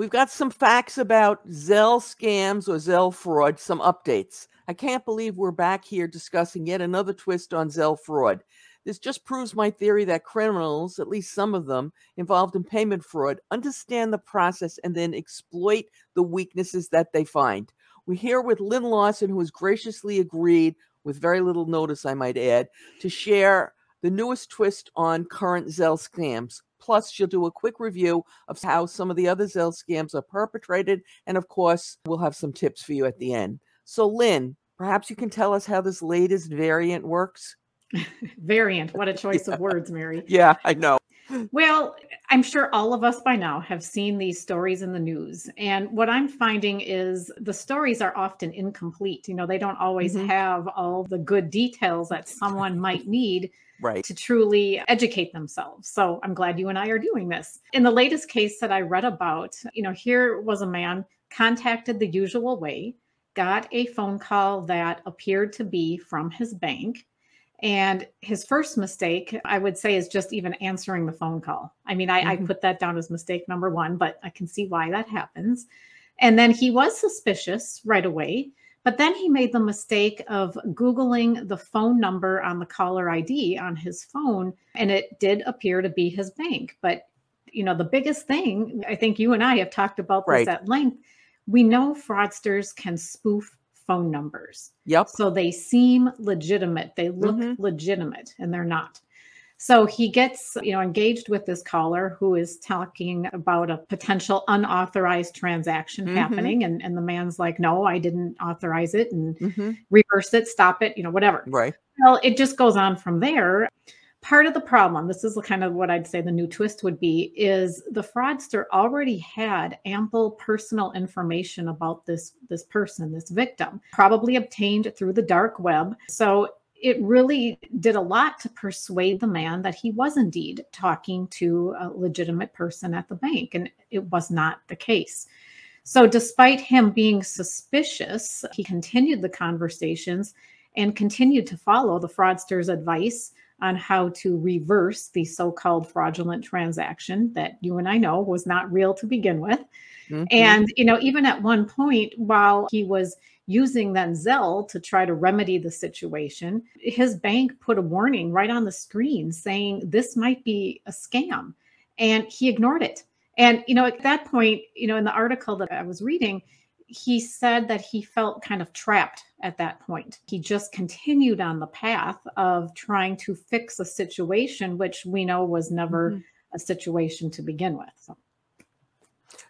We've got some facts about Zelle scams or Zelle fraud, some updates. I can't believe we're back here discussing yet another twist on Zelle fraud. This just proves my theory that criminals, at least some of them, involved in payment fraud, understand the process and then exploit the weaknesses that they find. We're here with Lynn Lawson, who has graciously agreed, with very little notice, I might add, to share the newest twist on current Zelle scams. Plus, she'll do a quick review of how some of the other Zelle scams are perpetrated. And of course, we'll have some tips for you at the end. So Lynn, perhaps you can tell us how this latest variant works? Variant. What a choice of words, Mary. Yeah, I know. Well, I'm sure all of us by now have seen these stories in the news. And what I'm finding is the stories are often incomplete. You know, they don't always have all the good details that someone might need to truly educate themselves. So I'm glad you and I are doing this. In the latest case that I read about, you know, here was a man contacted the usual way, got a phone call that appeared to be from his bank. And his first mistake, I would say, is just even answering the phone call. I mean, I put that down as mistake number one, but I can see why that happens. And then he was suspicious right away, but then he made the mistake of Googling the phone number on the caller ID on his phone, and it did appear to be his bank. But, you know, the biggest thing, I think you and I have talked about this at length, we know fraudsters can spoof phone numbers. So they seem legitimate. They look legitimate, and they're not. So he gets, you know, engaged with this caller who is talking about a potential unauthorized transaction happening. And the man's like, no, I didn't authorize it, and reverse it, stop it, you know, whatever. Well, it just goes on from there. Part of the problem, this is kind of what I'd say the new twist would be, is the fraudster already had ample personal information about this person, this victim, probably obtained through the dark web. So it really did a lot to persuade the man that he was indeed talking to a legitimate person at the bank, and it was not the case. So despite him being suspicious, he continued the conversations and continued to follow the fraudster's advice on how to reverse the so-called fraudulent transaction that you and I know was not real to begin with. And, you know, even at one point, while he was using then Zelle to try to remedy the situation, his bank put a warning right on the screen saying this might be a scam, and he ignored it. And, you know, at that point, you know, in the article that I was reading, he said that he felt kind of trapped at that point. He just continued on the path of trying to fix a situation, which we know was never a situation to begin with.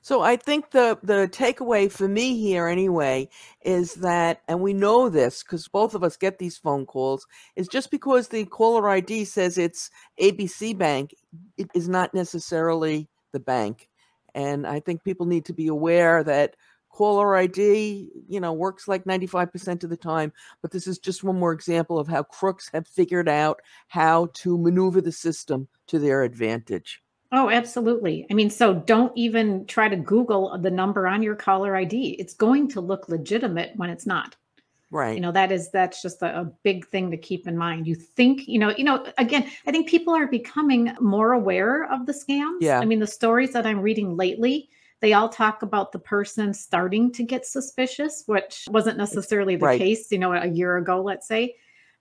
So I think the takeaway for me here anyway is that, and we know this because both of us get these phone calls, is just because the caller ID says it's ABC Bank, it is not necessarily the bank. And I think people need to be aware that caller ID, you know, works like 95% of the time, but this is just one more example of how crooks have figured out how to maneuver the system to their advantage. Oh, absolutely. I mean, so don't even try to Google the number on your caller ID. It's going to look legitimate when it's not. Right. You know, that's just a big thing to keep in mind. You think, you know, again, I think people are becoming more aware of the scams. Yeah. I mean, the stories that I'm reading lately, they all talk about the person starting to get suspicious, which wasn't necessarily the case, you know, a year ago, let's say,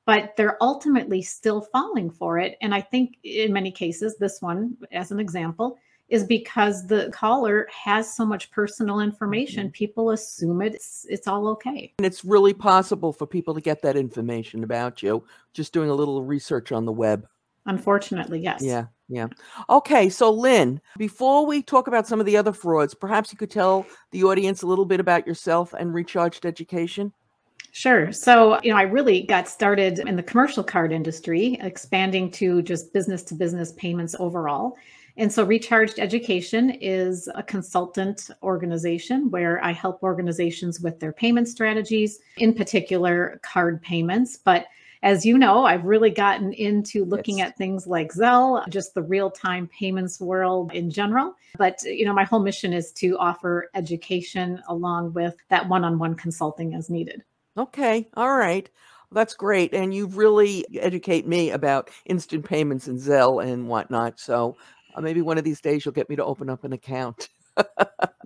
but they're ultimately still falling for it. And I think in many cases, this one, as an example, is because the caller has so much personal information, people assume it's all okay. And it's really possible for people to get that information about you, just doing a little research on the web. Unfortunately, yes. Yeah. Okay. So Lynn, before we talk about some of the other frauds, perhaps you could tell the audience a little bit about yourself and Recharged Education. Sure. So, you know, I really got started in the commercial card industry, expanding to just business to business payments overall. And so Recharged Education is a consultant organization where I help organizations with their payment strategies, in particular card payments. But as you know, I've really gotten into looking at things like Zelle, just the real-time payments world in general. But, you know, my whole mission is to offer education along with that one-on-one consulting as needed. Okay. All right. Well, that's great. And you really educate me about instant payments and Zelle and whatnot. So maybe one of these days you'll get me to open up an account.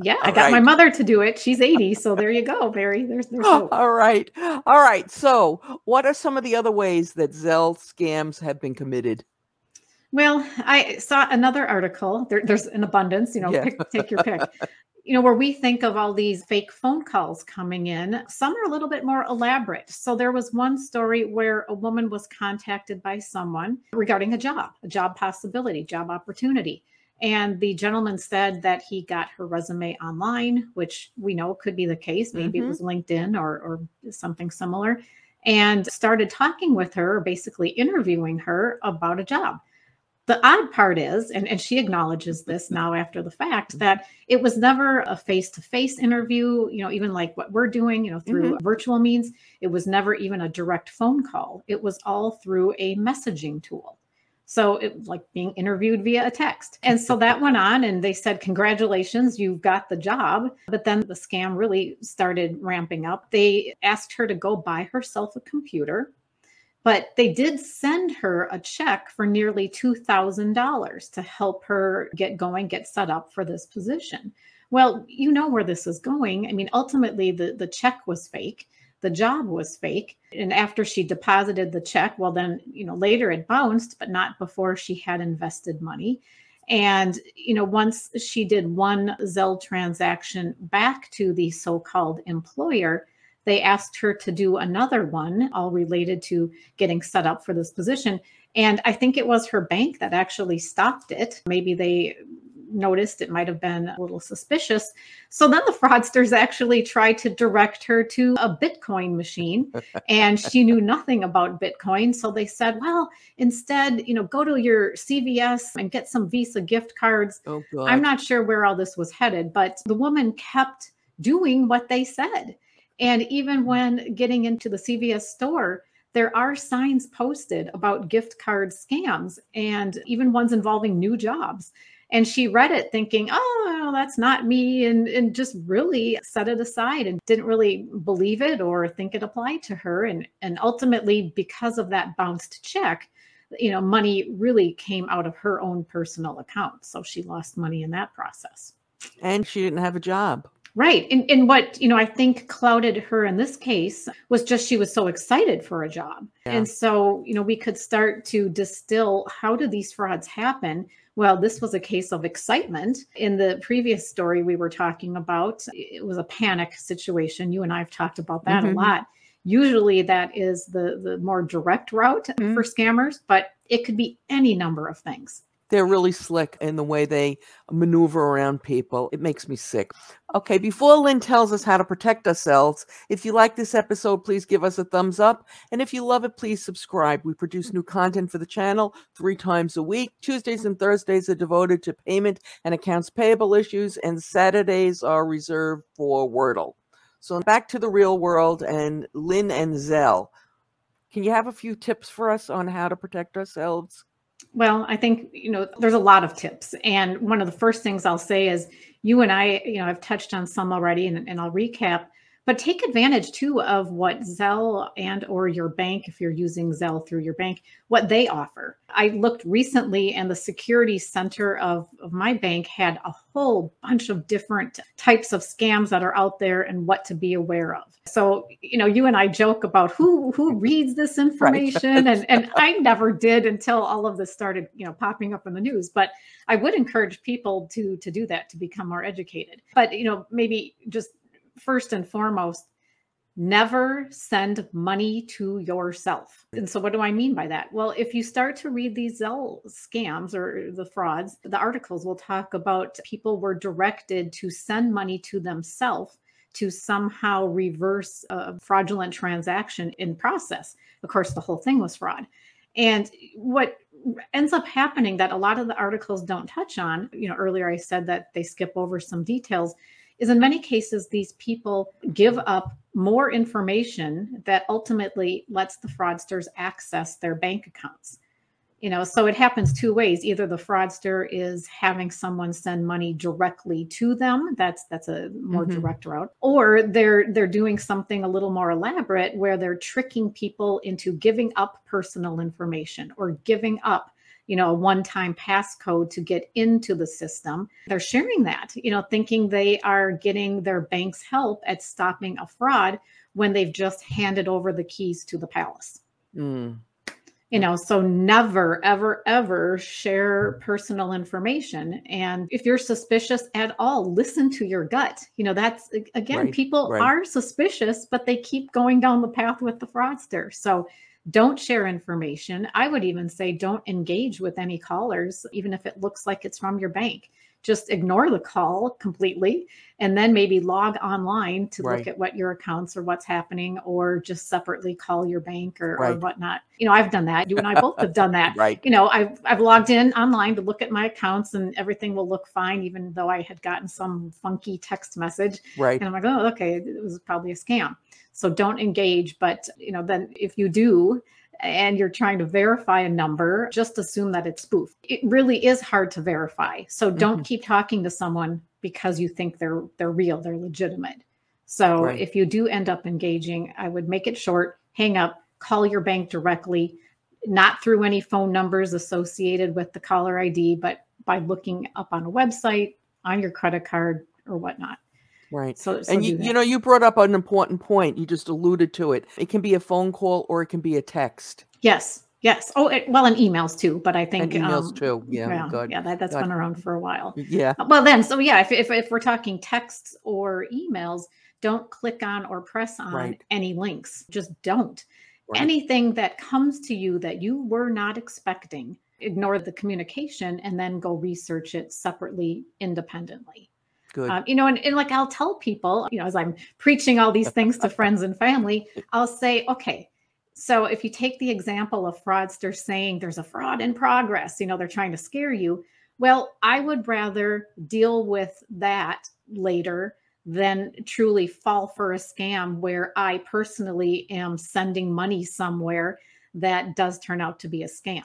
Yeah, I got my mother to do it. She's 80. So there you go, Barry. There's hope. All right. All right. So what are some of the other ways that Zelle scams have been committed? Well, I saw another article. There's an abundance, take your pick. Where we think of all these fake phone calls coming in, some are a little bit more elaborate. So there was one story where a woman was contacted by someone regarding a job possibility, job opportunity. And the gentleman said that he got her resume online, which we know could be the case. Maybe it was LinkedIn or something similar, and started talking with her, basically interviewing her about a job. The odd part is, and she acknowledges this now after the fact, that it was never a face-to-face interview, even like what we're doing, through virtual means. It was never even a direct phone call. It was all through a messaging tool. So it like being interviewed via a text. And so that went on and they said, congratulations, you've got the job. But then the scam really started ramping up. They asked her to go buy herself a computer. But they did send her a check for nearly $2,000 to help her get going, get set up for this position. Well, you know where this is going. I mean, ultimately, the check was fake. The job was fake. And after she deposited the check, well, then, later it bounced, but not before she had invested money. And, once she did one Zelle transaction back to the so-called employer, they asked her to do another one, all related to getting set up for this position. And I think it was her bank that actually stopped it. Maybe they noticed it might have been a little suspicious. So then the fraudsters actually tried to direct her to a Bitcoin machine, and she knew nothing about Bitcoin. So they said, well, instead, go to your CVS and get some Visa gift cards. Oh, God. I'm not sure where all this was headed, but the woman kept doing what they said. And even when getting into the CVS store, there are signs posted about gift card scams and even ones involving new jobs. And she read it thinking, oh, that's not me, and just really set it aside and didn't really believe it or think it applied to her. And ultimately, because of that bounced check, money really came out of her own personal account. So she lost money in that process. And she didn't have a job. Right. And what, I think clouded her in this case was just she was so excited for a job. Yeah. And so, we could start to distill, how do these frauds happen? Well, this was a case of excitement. In the previous story we were talking about, it was a panic situation. You and I have talked about that a lot. Usually that is the more direct route for scammers, but it could be any number of things. They're really slick in the way they maneuver around people. It makes me sick. Okay, before Lynn tells us how to protect ourselves, if you like this episode, please give us a thumbs up. And if you love it, please subscribe. We produce new content for the channel 3 times a week. Tuesdays and Thursdays are devoted to payment and accounts payable issues, and Saturdays are reserved for Wordle. So back to the real world and Lynn and Zelle. Can you have a few tips for us on how to protect ourselves? Well, I think, there's a lot of tips. And one of the first things I'll say is, you and I, I've touched on some already, and I'll recap, but take advantage too of what Zelle and or your bank, if you're using Zelle through your bank, what they offer. I looked recently and the security center of my bank had a whole bunch of different types of scams that are out there and what to be aware of. So, you and I joke about who reads this information, right? and I never did until all of this started, popping up in the news. But I would encourage people to do that, to become more educated. But, maybe just first and foremost, never send money to yourself. And so what do I mean by that? Well, if you start to read these Zelle scams or the frauds, the articles will talk about people were directed to send money to themselves to somehow reverse a fraudulent transaction in process. Of course, the whole thing was fraud. And what ends up happening that a lot of the articles don't touch on, earlier I said that they skip over some details, is in many cases, these people give up more information that ultimately lets the fraudsters access their bank accounts. So it happens 2 ways. Either the fraudster is having someone send money directly to them. That's a more direct route. Or they're doing something a little more elaborate where they're tricking people into giving up personal information or giving up you know, a one-time passcode to get into the system. They're sharing that, you know, thinking they are getting their bank's help at stopping a fraud when they've just handed over the keys to the palace. Mm. You know, so never, ever, ever share personal information. And if you're suspicious at all, listen to your gut. You know, that's, again, people are suspicious, but they keep going down the path with the fraudster. So don't share information. I would even say don't engage with any callers, even if it looks like it's from your bank. Just ignore the call completely and then maybe log online to look at what your accounts or what's happening, or just separately call your bank or whatnot. You know, I've done that. You and I both have done that. You know, I've logged in online to look at my accounts and everything will look fine, even though I had gotten some funky text message. And I'm like, oh, okay, it was probably a scam. So don't engage. But, you know, then if you do, and you're trying to verify a number, just assume that it's spoofed. It really is hard to verify. So don't keep talking to someone because you think they're real, they're legitimate. So if you do end up engaging, I would make it short, hang up, call your bank directly, not through any phone numbers associated with the caller ID, but by looking up on a website, on your credit card or whatnot. So and you know, you brought up an important point. You just alluded to it. It can be a phone call or it can be a text. Yes. Oh, well, and emails too. But I think and emails too. That's been around for a while. Well, then, so if we're talking texts or emails, don't click on or press on any links. Just don't. Anything that comes to you that you were not expecting, ignore the communication and then go research it separately, independently. You know, and like I'll tell people, you know, as I'm preaching all these things to friends and family, I'll say, okay, so if you take the example of fraudsters saying there's a fraud in progress, you know, they're trying to scare you. Well, I would rather deal with that later than truly fall for a scam where I personally am sending money somewhere that does turn out to be a scam.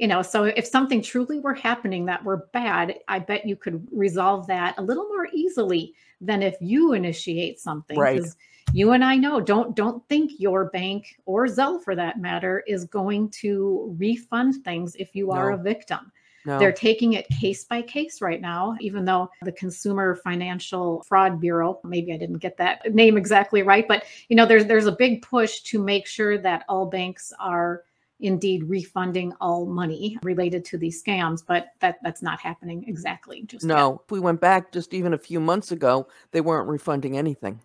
You know, so if something truly were happening that were bad, I bet you could resolve that a little more easily than if you initiate something. Because you and I know, don't think your bank or Zelle, for that matter, is going to refund things if you are a victim. They're taking it case by case right now, even though the Consumer Financial Fraud Bureau, maybe I didn't get that name exactly right, but, you know, there's a big push to make sure that all banks are indeed refunding all money related to these scams, but that's not happening exactly. No, if we went back just even a few months ago, they weren't refunding anything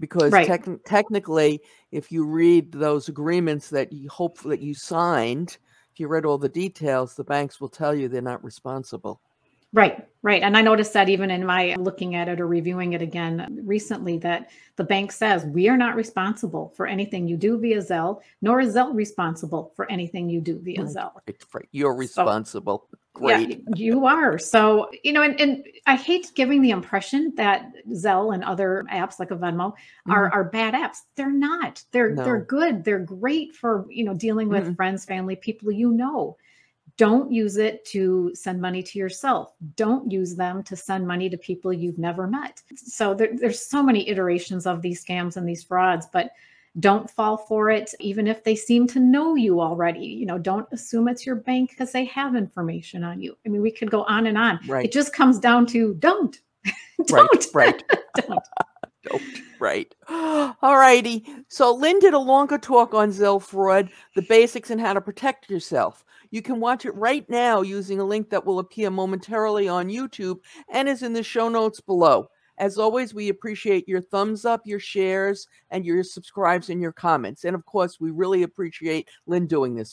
because technically, if you read those agreements that you hope that you signed, if you read all the details, the banks will tell you they're not responsible. Right. And I noticed that even in my looking at it or reviewing it again recently, that the bank says, we are not responsible for anything you do via Zelle, nor is Zelle responsible for anything you do via Zelle. You're responsible. Great. Yeah, you are. So, you know, and I hate giving the impression that Zelle and other apps like a Venmo are bad apps. They're not. They're good. They're great for, you know, dealing with friends, family, people you know. Don't use it to send money to yourself. Don't use them to send money to people you've never met. So there's so many iterations of these scams and these frauds, but don't fall for it, even if they seem to know you already. You know, don't assume it's your bank because they have information on you. I mean, we could go on and on. It just comes down to don't. Don't. Right. All righty. So Lynn did a longer talk on Zelle fraud, the basics and how to protect yourself. You can watch it right now using a link that will appear momentarily on YouTube and is in the show notes below. As always, we appreciate your thumbs up, your shares, and your subscribes and your comments. And of course, we really appreciate Lynn doing this.